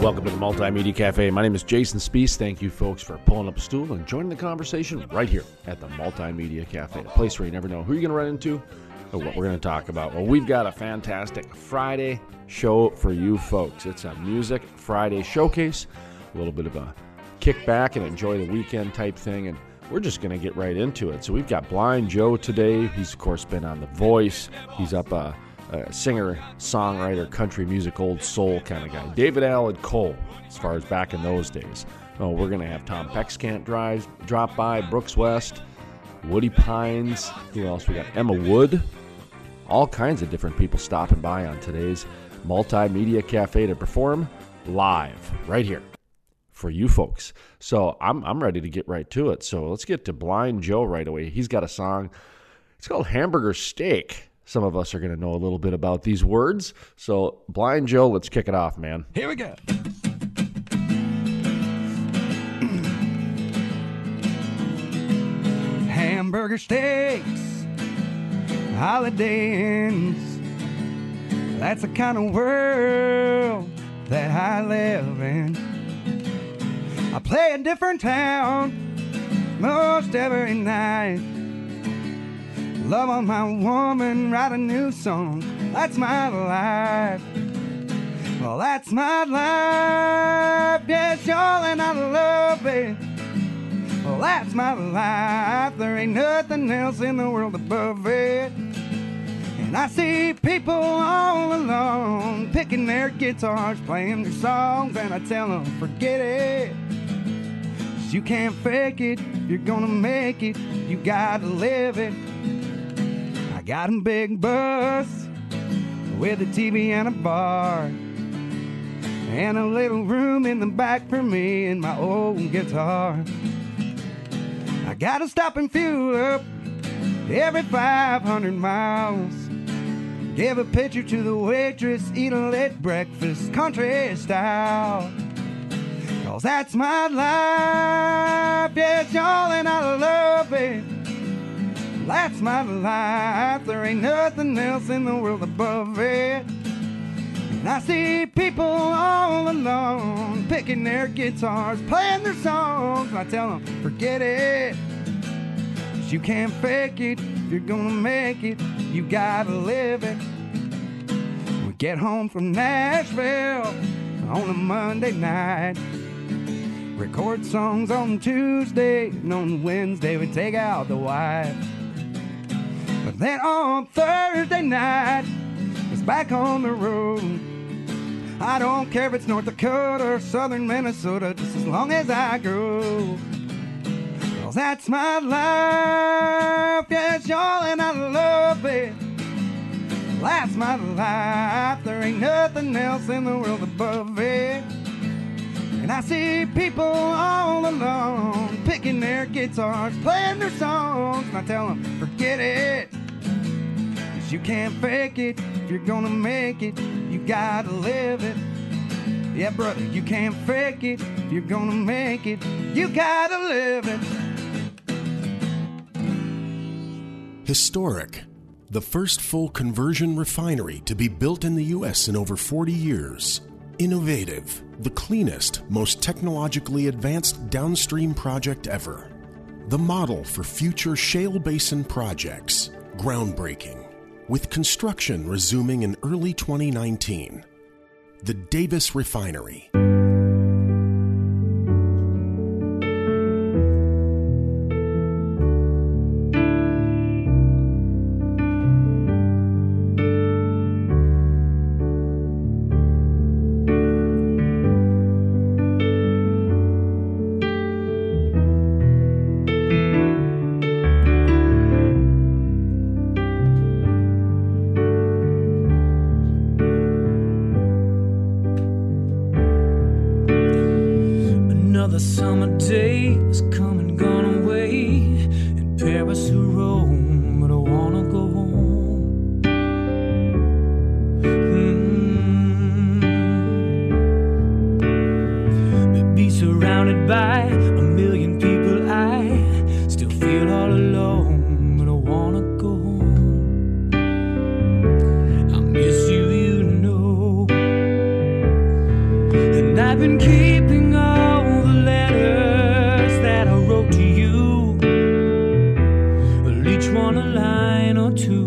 Welcome to the Multimedia Cafe. My name is Jason Spiess. Thank you, folks, for pulling up a stool and joining the conversation right here at the Multimedia Cafe, a place where you never know who you're going to run into or what we're going to talk about. Well, we've got a fantastic Friday show for you folks. It's a Music Friday showcase, a little bit of a kickback and enjoy the weekend type thing, and we're just going to get right into it. So we've got Blind Joe today. He's, of course, been on The Voice. He's up singer, songwriter, country music, old soul kind of guy. David Allen Cole, as far as back in those days. Oh, we're going to have Tom Pexcant drop by, Brooks West, Woody Pines. Who else? We got Emma Wood. All kinds of different people stopping by on today's Multimedia Cafe to perform live right here for you folks. So I'm ready to get right to it. So let's get to Blind Joe right away. He's got a song. It's called Hamburger Steak. Some of us are going to know a little bit about these words. So, Blind Joe, let's kick it off, man. Here we go. Hamburger steaks, holiday inns. That's the kind of world that I live in. I play a different town most every night. Love on my woman, write a new song. That's my life. Well, that's my life. Yes, y'all, and I love it. Well, that's my life. There ain't nothing else in the world above it. And I see people all alone, picking their guitars, playing their songs, and I tell them, forget it. Cause you can't fake it. You're gonna make it. You gotta live it. Got a big bus with a TV and a bar and a little room in the back for me and my old guitar. I gotta stop and fuel up every 500 miles. Give a picture to the waitress, eat a late breakfast, country style. Cause that's my life, yes y'all, and I love it. That's my life, there ain't nothing else in the world above it. And I see people all alone, picking their guitars, playing their songs, and I tell them, forget it. But you can't fake it, if you're gonna make it, you gotta live it. We get home from Nashville on a Monday night. Record songs on Tuesday, and on Wednesday we take out the wife. But then on Thursday night, it's back on the road. I don't care if it's North Dakota or southern Minnesota, just as long as I grow. Well, that's my life, yes, y'all, and I love it. Well, that's my life, there ain't nothing else in the world above it. And I see people all alone, picking their guitars, playing their songs, and I tell them, forget it. Cause you can't fake it, if you're gonna make it, you gotta live it. Yeah, brother, you can't fake it, if you're gonna make it, you gotta live it. Historic. The first full conversion refinery to be built in the U.S. in over 40 years. Innovative, the cleanest, most technologically advanced downstream project ever. The model for future shale basin projects, groundbreaking, with construction resuming in early 2019. The Davis Refinery. summer day has come and gone away. In Paris or Rome, but I wanna go home. Maybe surrounded by a million people, I still feel all alone, but I wanna go home. I miss you, you know, and I've been keeping up. Too.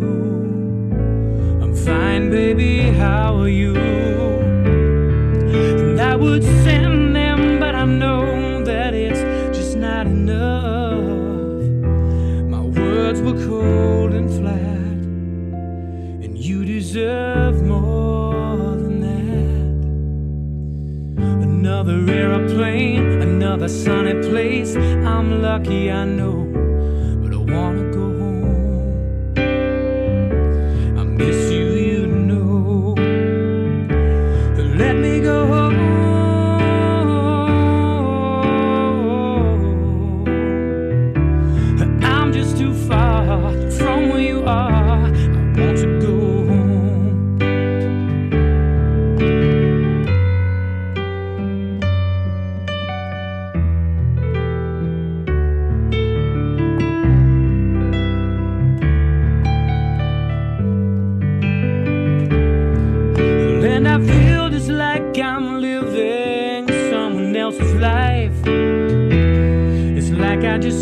I'm fine, baby, how are you? And I would send them, but I know that it's just not enough. My words were cold and flat, and you deserve more than that. Another airplane, another sunny place. I'm lucky, I know, but I wanna go. Miss you, you know. Let me go home. I'm just too far from where you are. I want to go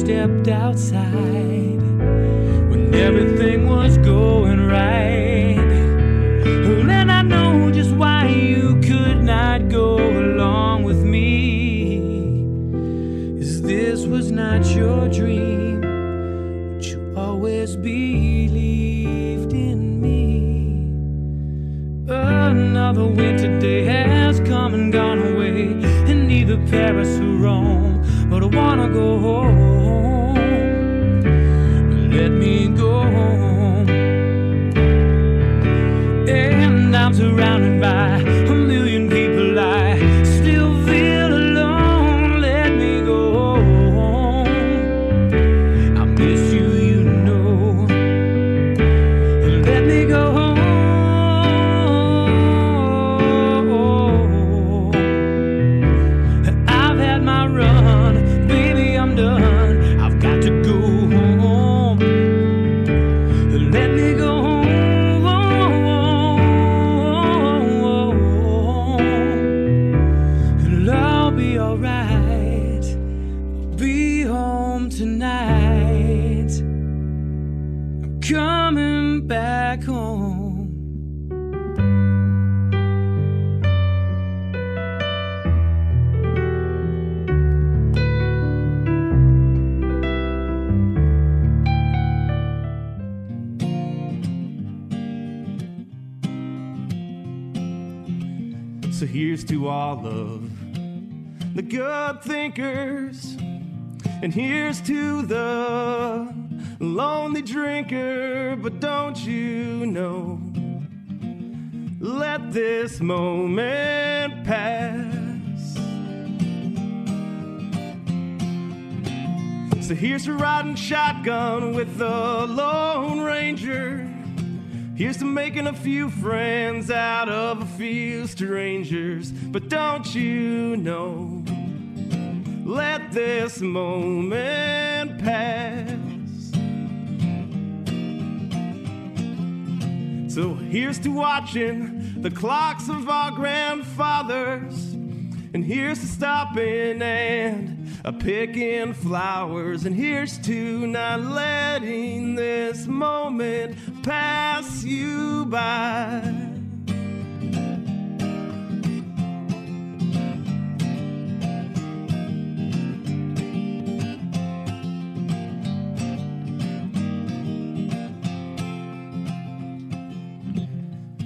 stepped outside when everything was going right. Well, and I know just why you could not go along with me, 'cause this was not your dream, but you always believed in me. Another winter day has come and gone away, and neither Paris or Rome, but I wanna go home. Let me go home. And I'm surrounded by a million people, I still feel alone. Let me go home. I miss you, you know. Let me go home. I've had my run, baby, I'm done. I've got to go home. So here's to all of the good thinkers, and here's to the lonely drinker. But don't you know, let this moment pass. So here's to riding shotgun with the Lone Ranger. Here's to making a few friends out of a few strangers. But don't you know, let this moment pass. So here's to watching the clocks of our grandfathers, and here's to stopping and picking flowers, and here's to not letting this moment pass you by.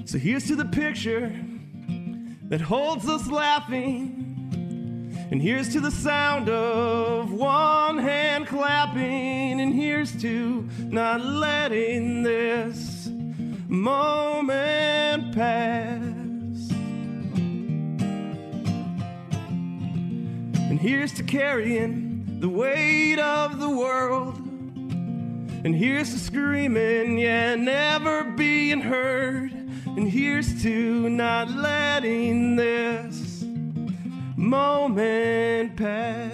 So here's to the picture that holds us laughing, and here's to the sound of one hand clapping, and here's to not letting this moment pass. And And here's to carrying the weight of the world. And here's to screaming, yeah, never being heard. And here's to not letting this moment pass.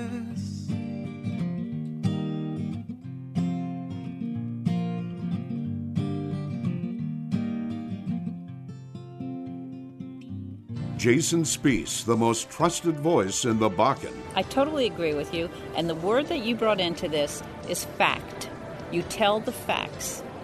Jason Spiess, the most trusted voice in the Bakken. I totally agree with you, and the word that you brought into this is fact. You tell the facts,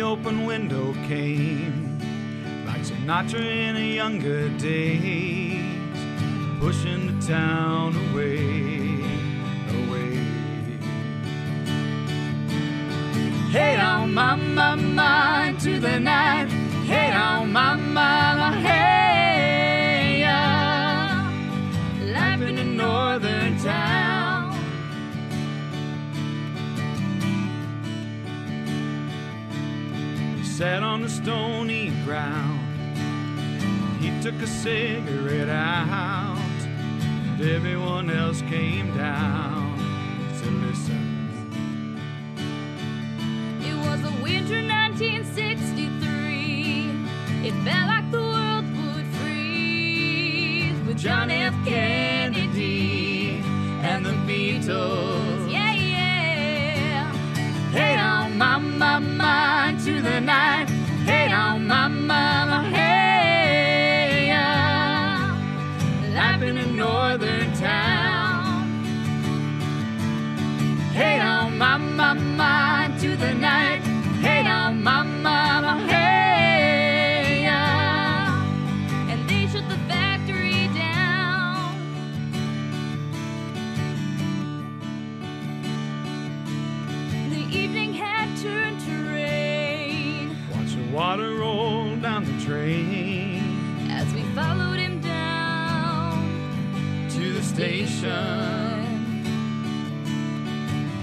Open window came like Sinatra in the younger days, pushing the town away. Head on my mind to the night, head on my hey, life in a northern town. Sat on the stony ground, he took a cigarette out, and everyone else came down to listen. It was a winter 1963, it felt like the world would freeze, with John F. Kennedy and the Beatles. Yeah, yeah. Hey, on my mind to the night. Hey, on my mama, hey, life in a northern town. Hey, on my mind to the night. Hey, on my mama, hey, and they shut the factory down. The evening had turned to water rolled down the train as we followed him down to the station.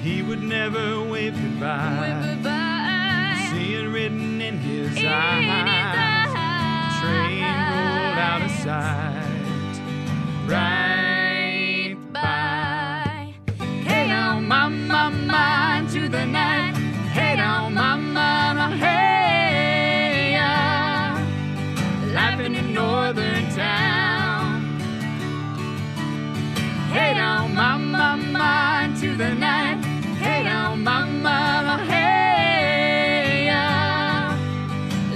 He would never wave goodbye. See it written in his eyes. The train rolled out of sight. Right by. Hey, on my mind to the night. Hey, on my mind. Hey. In a northern town. Hey, on my mind to the night. Hey, on my hey,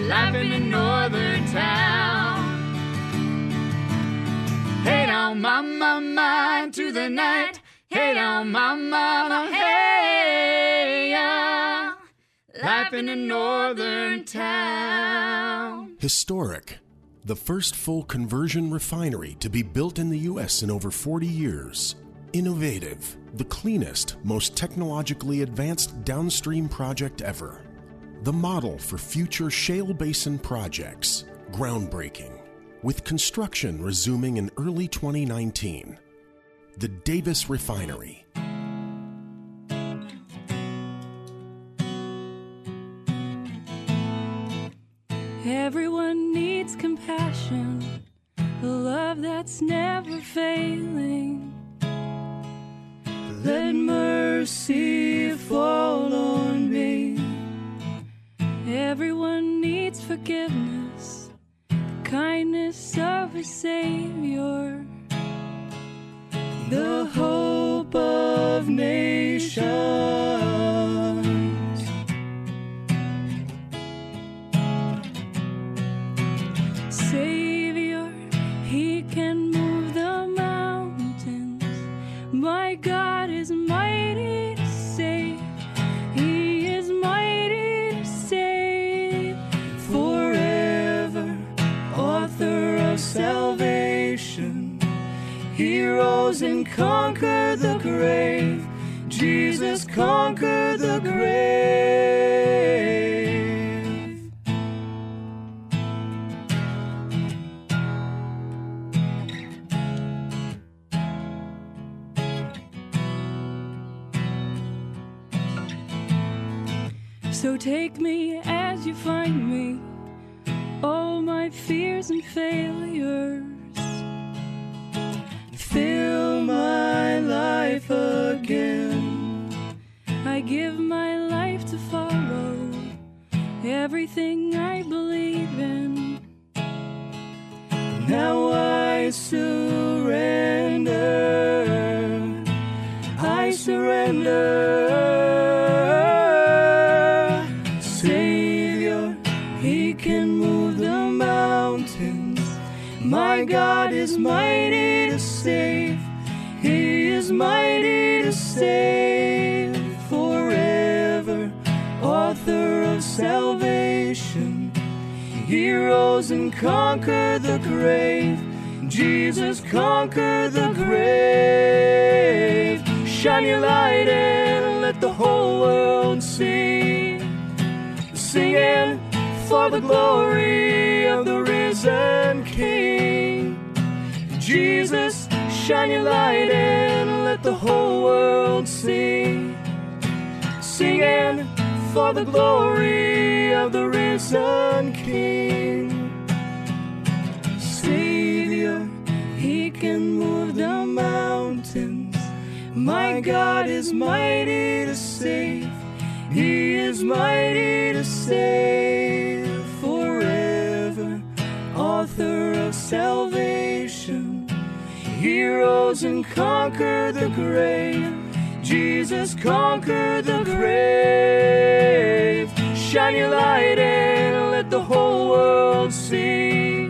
life in a northern town. Hey, on my mind to the night. Hey, on my hey, life in a northern town. Historic. The first full conversion refinery to be built in the U.S. in over 40 years. Innovative, the cleanest, most technologically advanced downstream project ever. The model for future shale basin projects. Groundbreaking, with construction resuming in early 2019. The Davis Refinery. Everyone needs compassion, a love that's never failing. Let mercy fall on me. Everyone needs forgiveness, the kindness of a Savior, the hope of nations. Savior, he can move the mountains. My God is mighty to save. rose and conquered the grave. Jesus conquered the grave. So take me as you find me, all my fears and failures, fill my life again. I give my life to follow everything I believe in. Now I surrender, I surrender. My God is mighty to save. He is mighty to save forever. Author of salvation. He rose and conquered the grave. Jesus conquered the grave. Shine your light and let the whole world see. Singing for the glory of the risen King. Jesus, shine your light and let the whole world see. Singing for the glory of the risen King. Savior, he can move the mountains. My God is mighty to save. He is mighty to save forever, author of salvation. He rose and conquered the grave. Jesus conquered the grave. Shine your light and let the whole world see.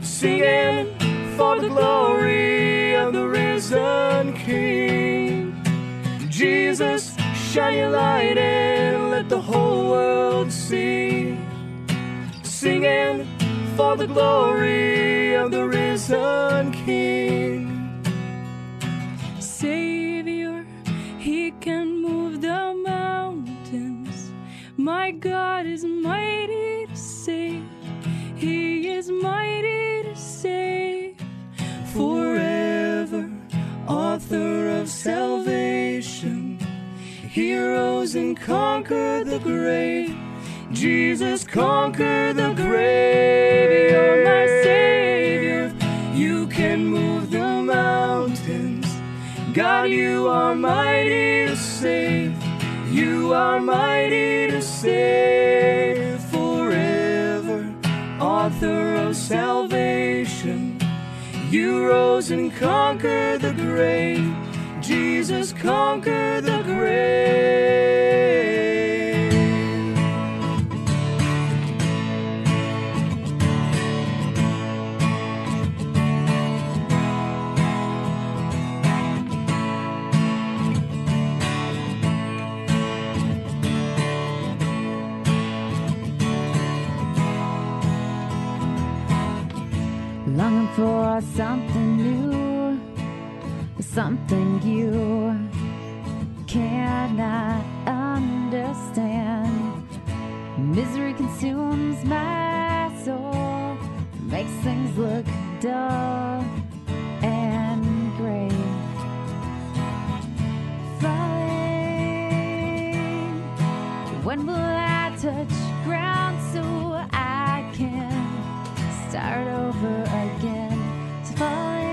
Singing for the glory of the risen King. Jesus, shine your light and let the whole world see. Singing for the glory of the risen King. Savior, he can move the mountains. My God is mighty to save. He is mighty to save forever, author of salvation. He rose and conquered the grave. Jesus conquered the grave. You're my Savior. You can move the mountains. God, you are mighty to save. You are mighty to save forever, author of salvation. You rose and conquered the grave. Jesus conquered the grave. Longing for something new, something you cannot understand. Misery consumes my soul, makes things look dull and gray. Falling, when will I touch ground so I can start over again? So falling,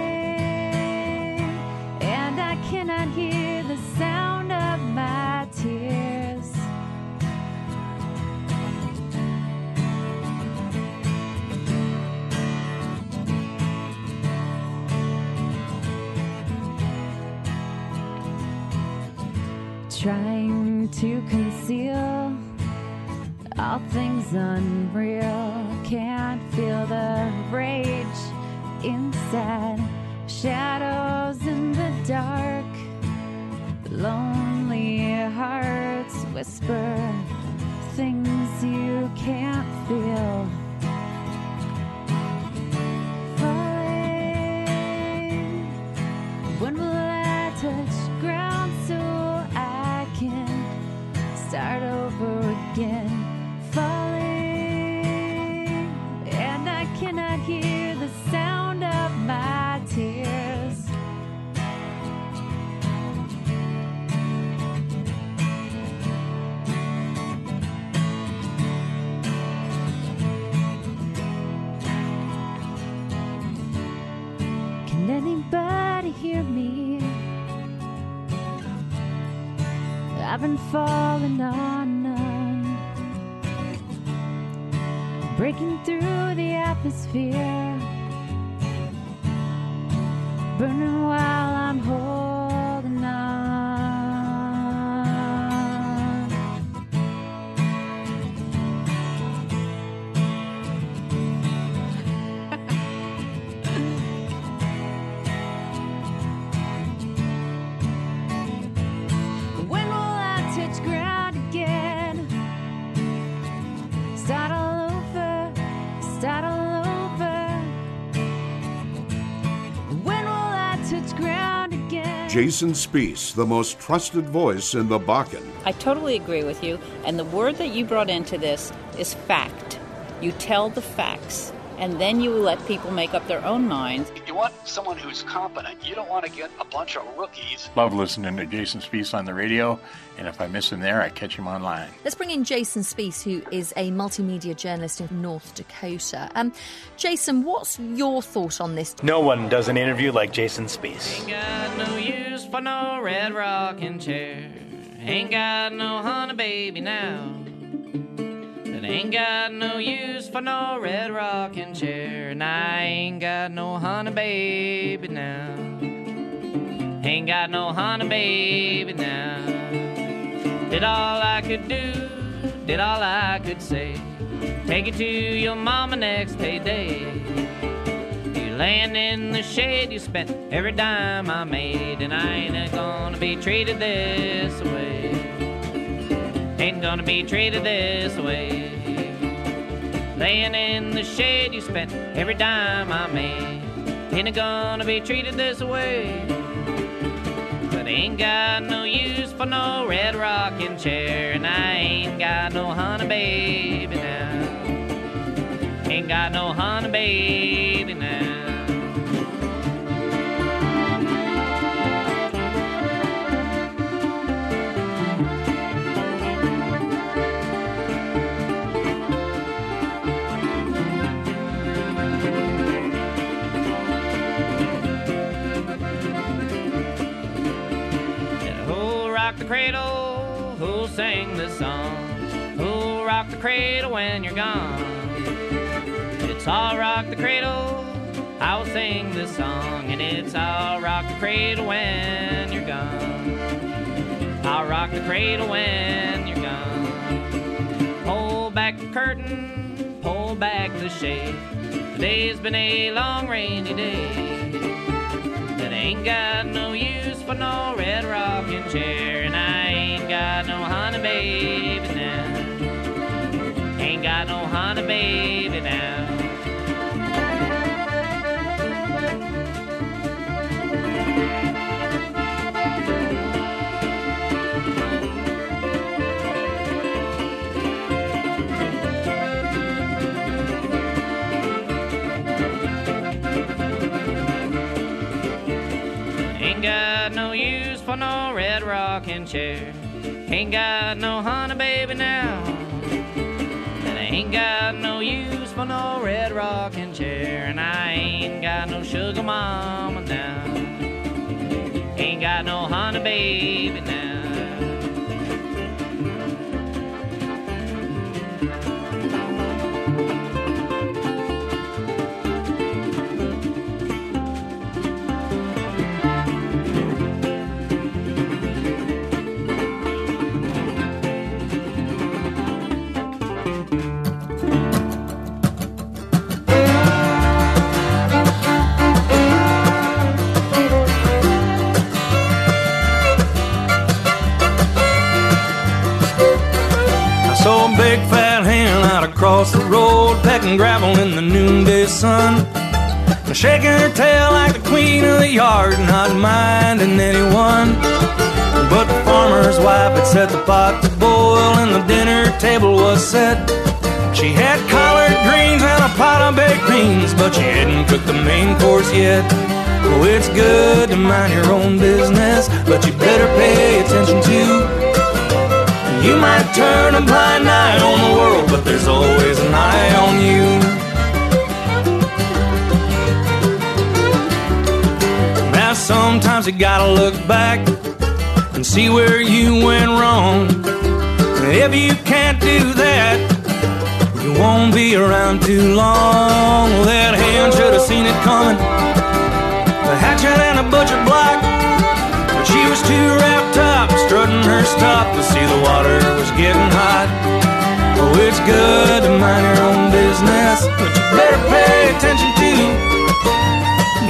cannot hear the sound of my tears. Trying to conceal all things unreal. Can't feel the rage inside. Shadows in the dark, lonely hearts whisper things you can't feel. Falling, When will I touch ground so I can start over again? Falling, and I cannot hear the sound of my tears. Can anybody hear me? I've been falling on none, breaking through the atmosphere, burning while I'm holding on. When will I touch ground again? Start all over, start all over. When will I touch ground again? Jason Spiess, the most trusted voice in the Bakken. I totally agree with you, and the word that you brought into this is fact. You tell the facts, and then you let people make up their own minds. You want someone who's competent. You don't want to get a bunch of rookies. Love listening to Jason Spiess on the radio, and if I miss him there, I catch him online. Let's bring in Jason Spiess, who is a multimedia journalist in North Dakota. Jason, what's your thought on this? No one does an interview like Jason Spiess. Ain't got no use for no red rocking chair. Ain't got no honey baby now. But ain't got no use for no red rocking chair. And I ain't got no honey baby now. Ain't got no honey baby now. Did all I could do, did all I could say. Take it to your mama next payday. You laying in the shade, you spent every dime I made. And I ain't gonna be treated this way. Ain't gonna be treated this way. Laying in the shade, you spent every dime I made. Ain't gonna be treated this way. But ain't got no use for no red rocking chair. And I ain't got no honey baby now. Ain't got no honey baby now. The cradle, who'll sing this song? Who'll rock the cradle when you're gone? It's I'll rock the cradle, I'll sing this song, and it's I'll rock the cradle when you're gone. I'll rock the cradle when you're gone. Pull back the curtain, pull back the shade. Today's been a long rainy day. Ain't got no use for no red rocking chair. And I ain't got no honey baby now. Ain't got no honey baby now. Ain't got no use for no red rocking chair. Ain't got no honey baby now. And I ain't got no use for no red rocking chair. And I ain't got no sugar mama now. Ain't got no honey baby now. Across the road, pecking gravel in the noonday sun, shaking her tail like the queen of the yard, not mine. than anyone but the farmer's wife had set the pot to boil, and the dinner table was set. She had collard greens and a pot of baked beans, but she hadn't cooked the main course yet. Oh, it's good to mind your own business, but you better pay attention to. You might turn a blind eye on the world, but there's always an eye on you. Now sometimes you gotta look back and see where you went wrong. And if you can't do that, you won't be around too long. That hand should have seen it coming, the hatchet and a butcher block. She was too wrapped up, strutting her stop, to see the water was getting hot. Oh, it's good to mind your own business, but you better pay attention to.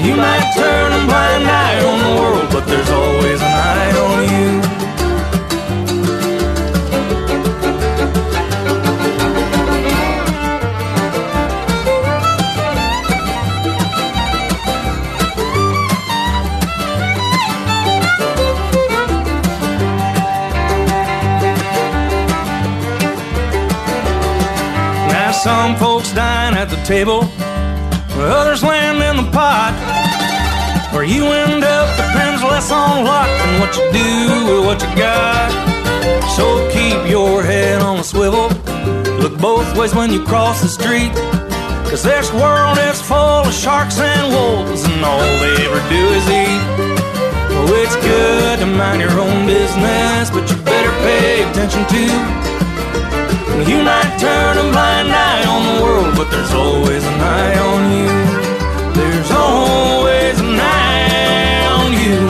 You might turn a blind eye on the world, but there's always an eye on you. Some folks dine at the table, others land in the pot. Where you end up depends less on luck than what you do with what you got. So keep your head on a swivel, look both ways when you cross the street, 'cause this world is full of sharks and wolves, and all they ever do is eat. Oh, it's good to mind your own business, but you better pay attention to. You might turn a blind eye on the world, but there's always an eye on you. There's always an eye on you.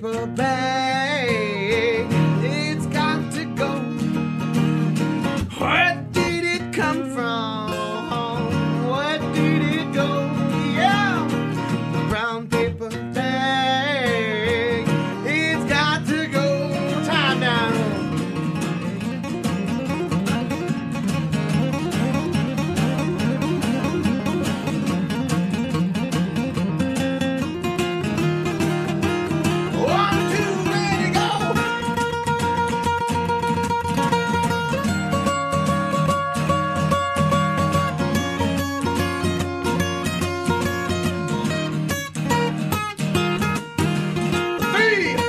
paper bag. It's got to go. Where did it come from? Where did it go? Yeah, the brown paper bag. It's got to go. Tie down. 1, 2, ready, go. Three. Four.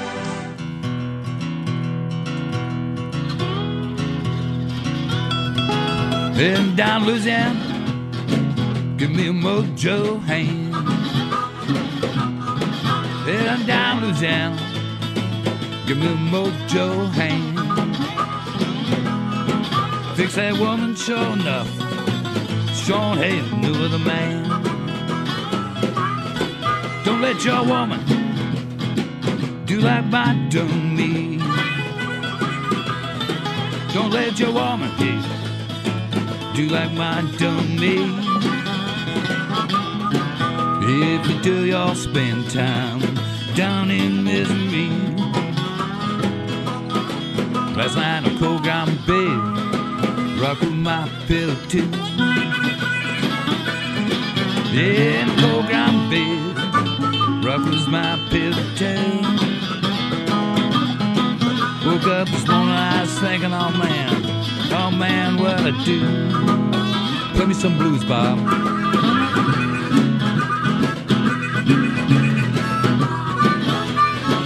Been down Louisiana, give me a mojo hand. Been down Louisiana, give me a mojo hand. Fix that woman, sure enough, Sean Hayes knew of the man. Don't let your woman do like my dummy. Don't let your woman do like my dummy. If you do, y'all spend time down in misery. Last night on cold ground bed, rock with my pillow too. Yeah, in cold ground bed, rock with my pillow too. Woke up this morning, I was thinking, oh man, oh man, what I do. Play me some blues, Bob. Do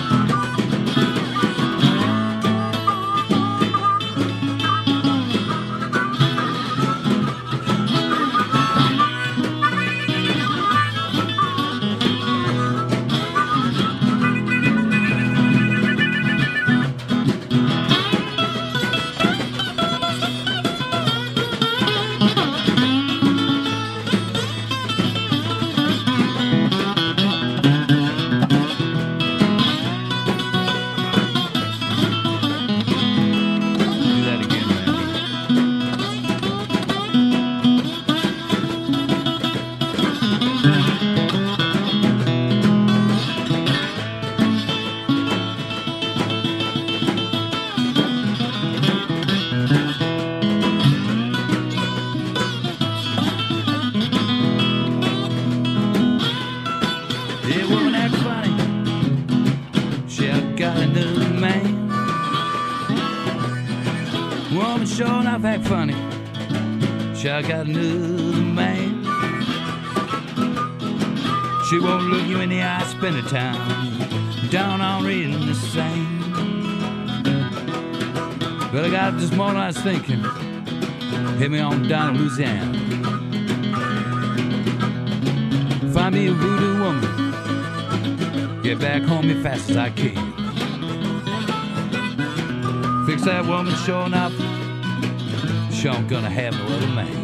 that again, Randy. Yeah, woman act funny. She had got another man. Woman sure enough act funny. She had got another man. She won't look you in the eye, spend her time down on reading the same. But I got up this morning, I was thinking, hit me on down in Louisiana. Find me a voodoo woman. Get back home as fast as I can. Fix that woman, sure enough, she ain't gonna have no other man.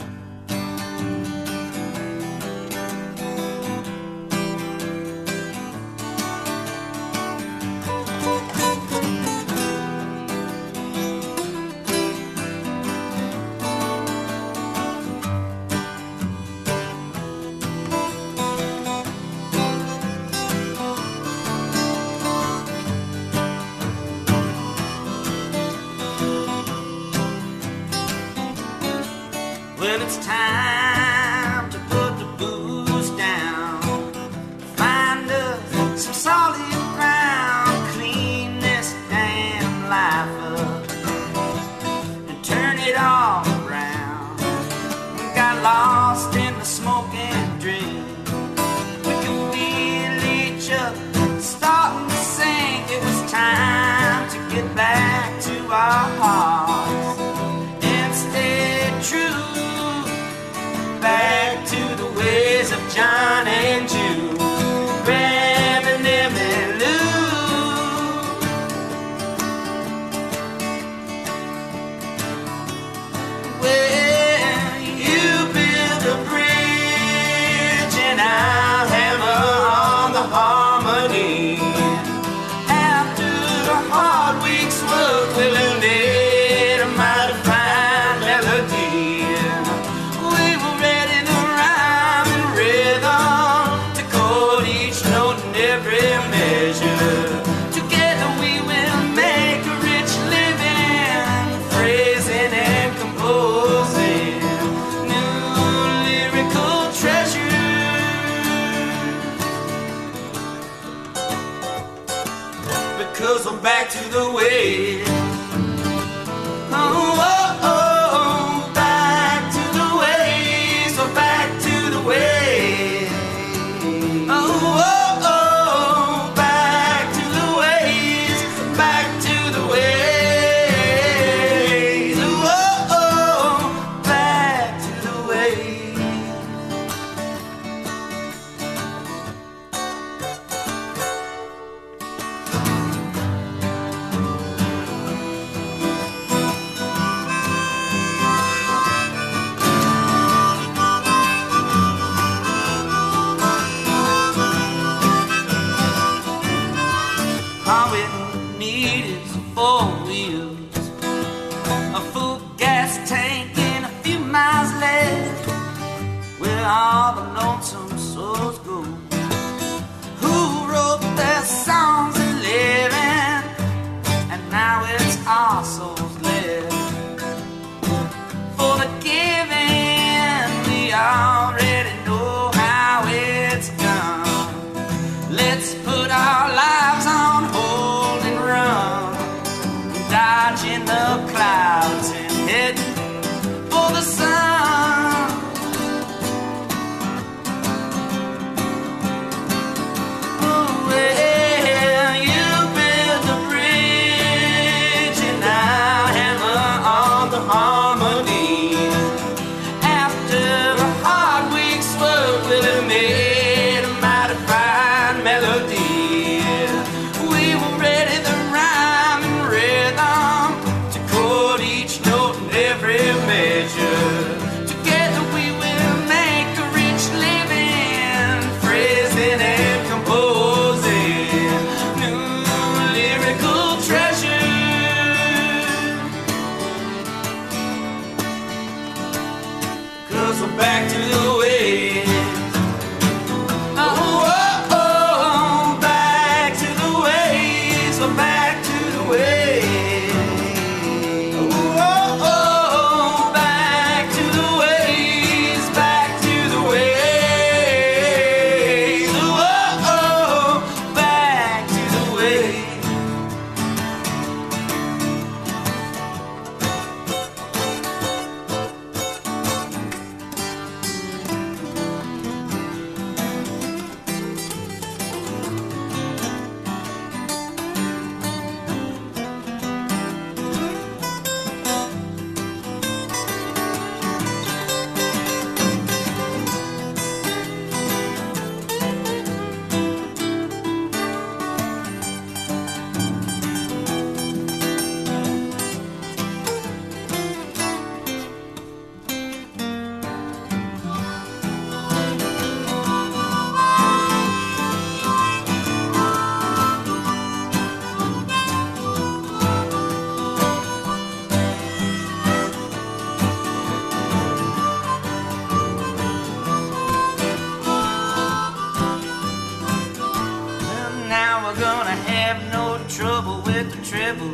level.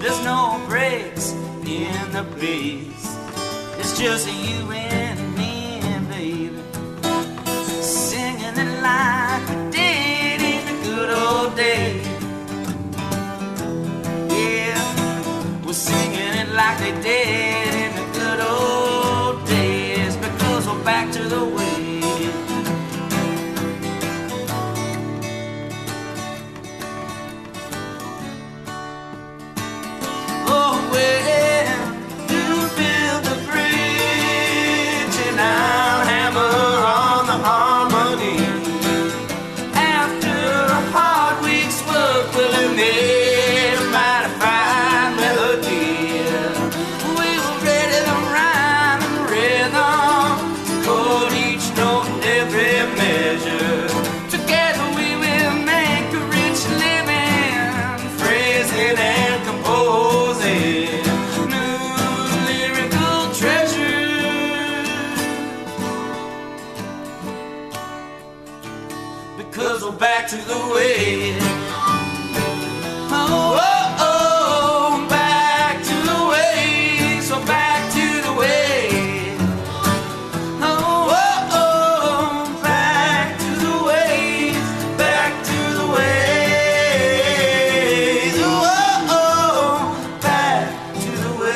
There's no breaks in the place. It's just you and me, baby, singing it like we did in the good old days. Yeah, we're singing it like they did in the good old days, because we're back to the way. To the way, oh, oh, oh, back to the way, so back to the way, oh, oh, oh, back to the way, back to the way, oh, oh, back to the way.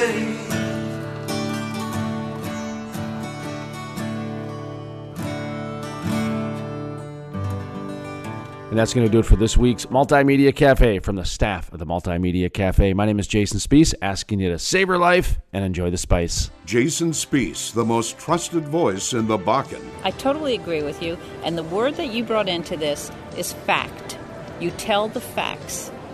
And that's going to do it for this week's Multimedia Cafe from the staff of the Multimedia Cafe. My name is Jason Spiess, asking you to savor life and enjoy the spice. Jason Spiess, the most trusted voice in the Bakken. I totally agree with you. And the word that you brought into this is fact. You tell the facts,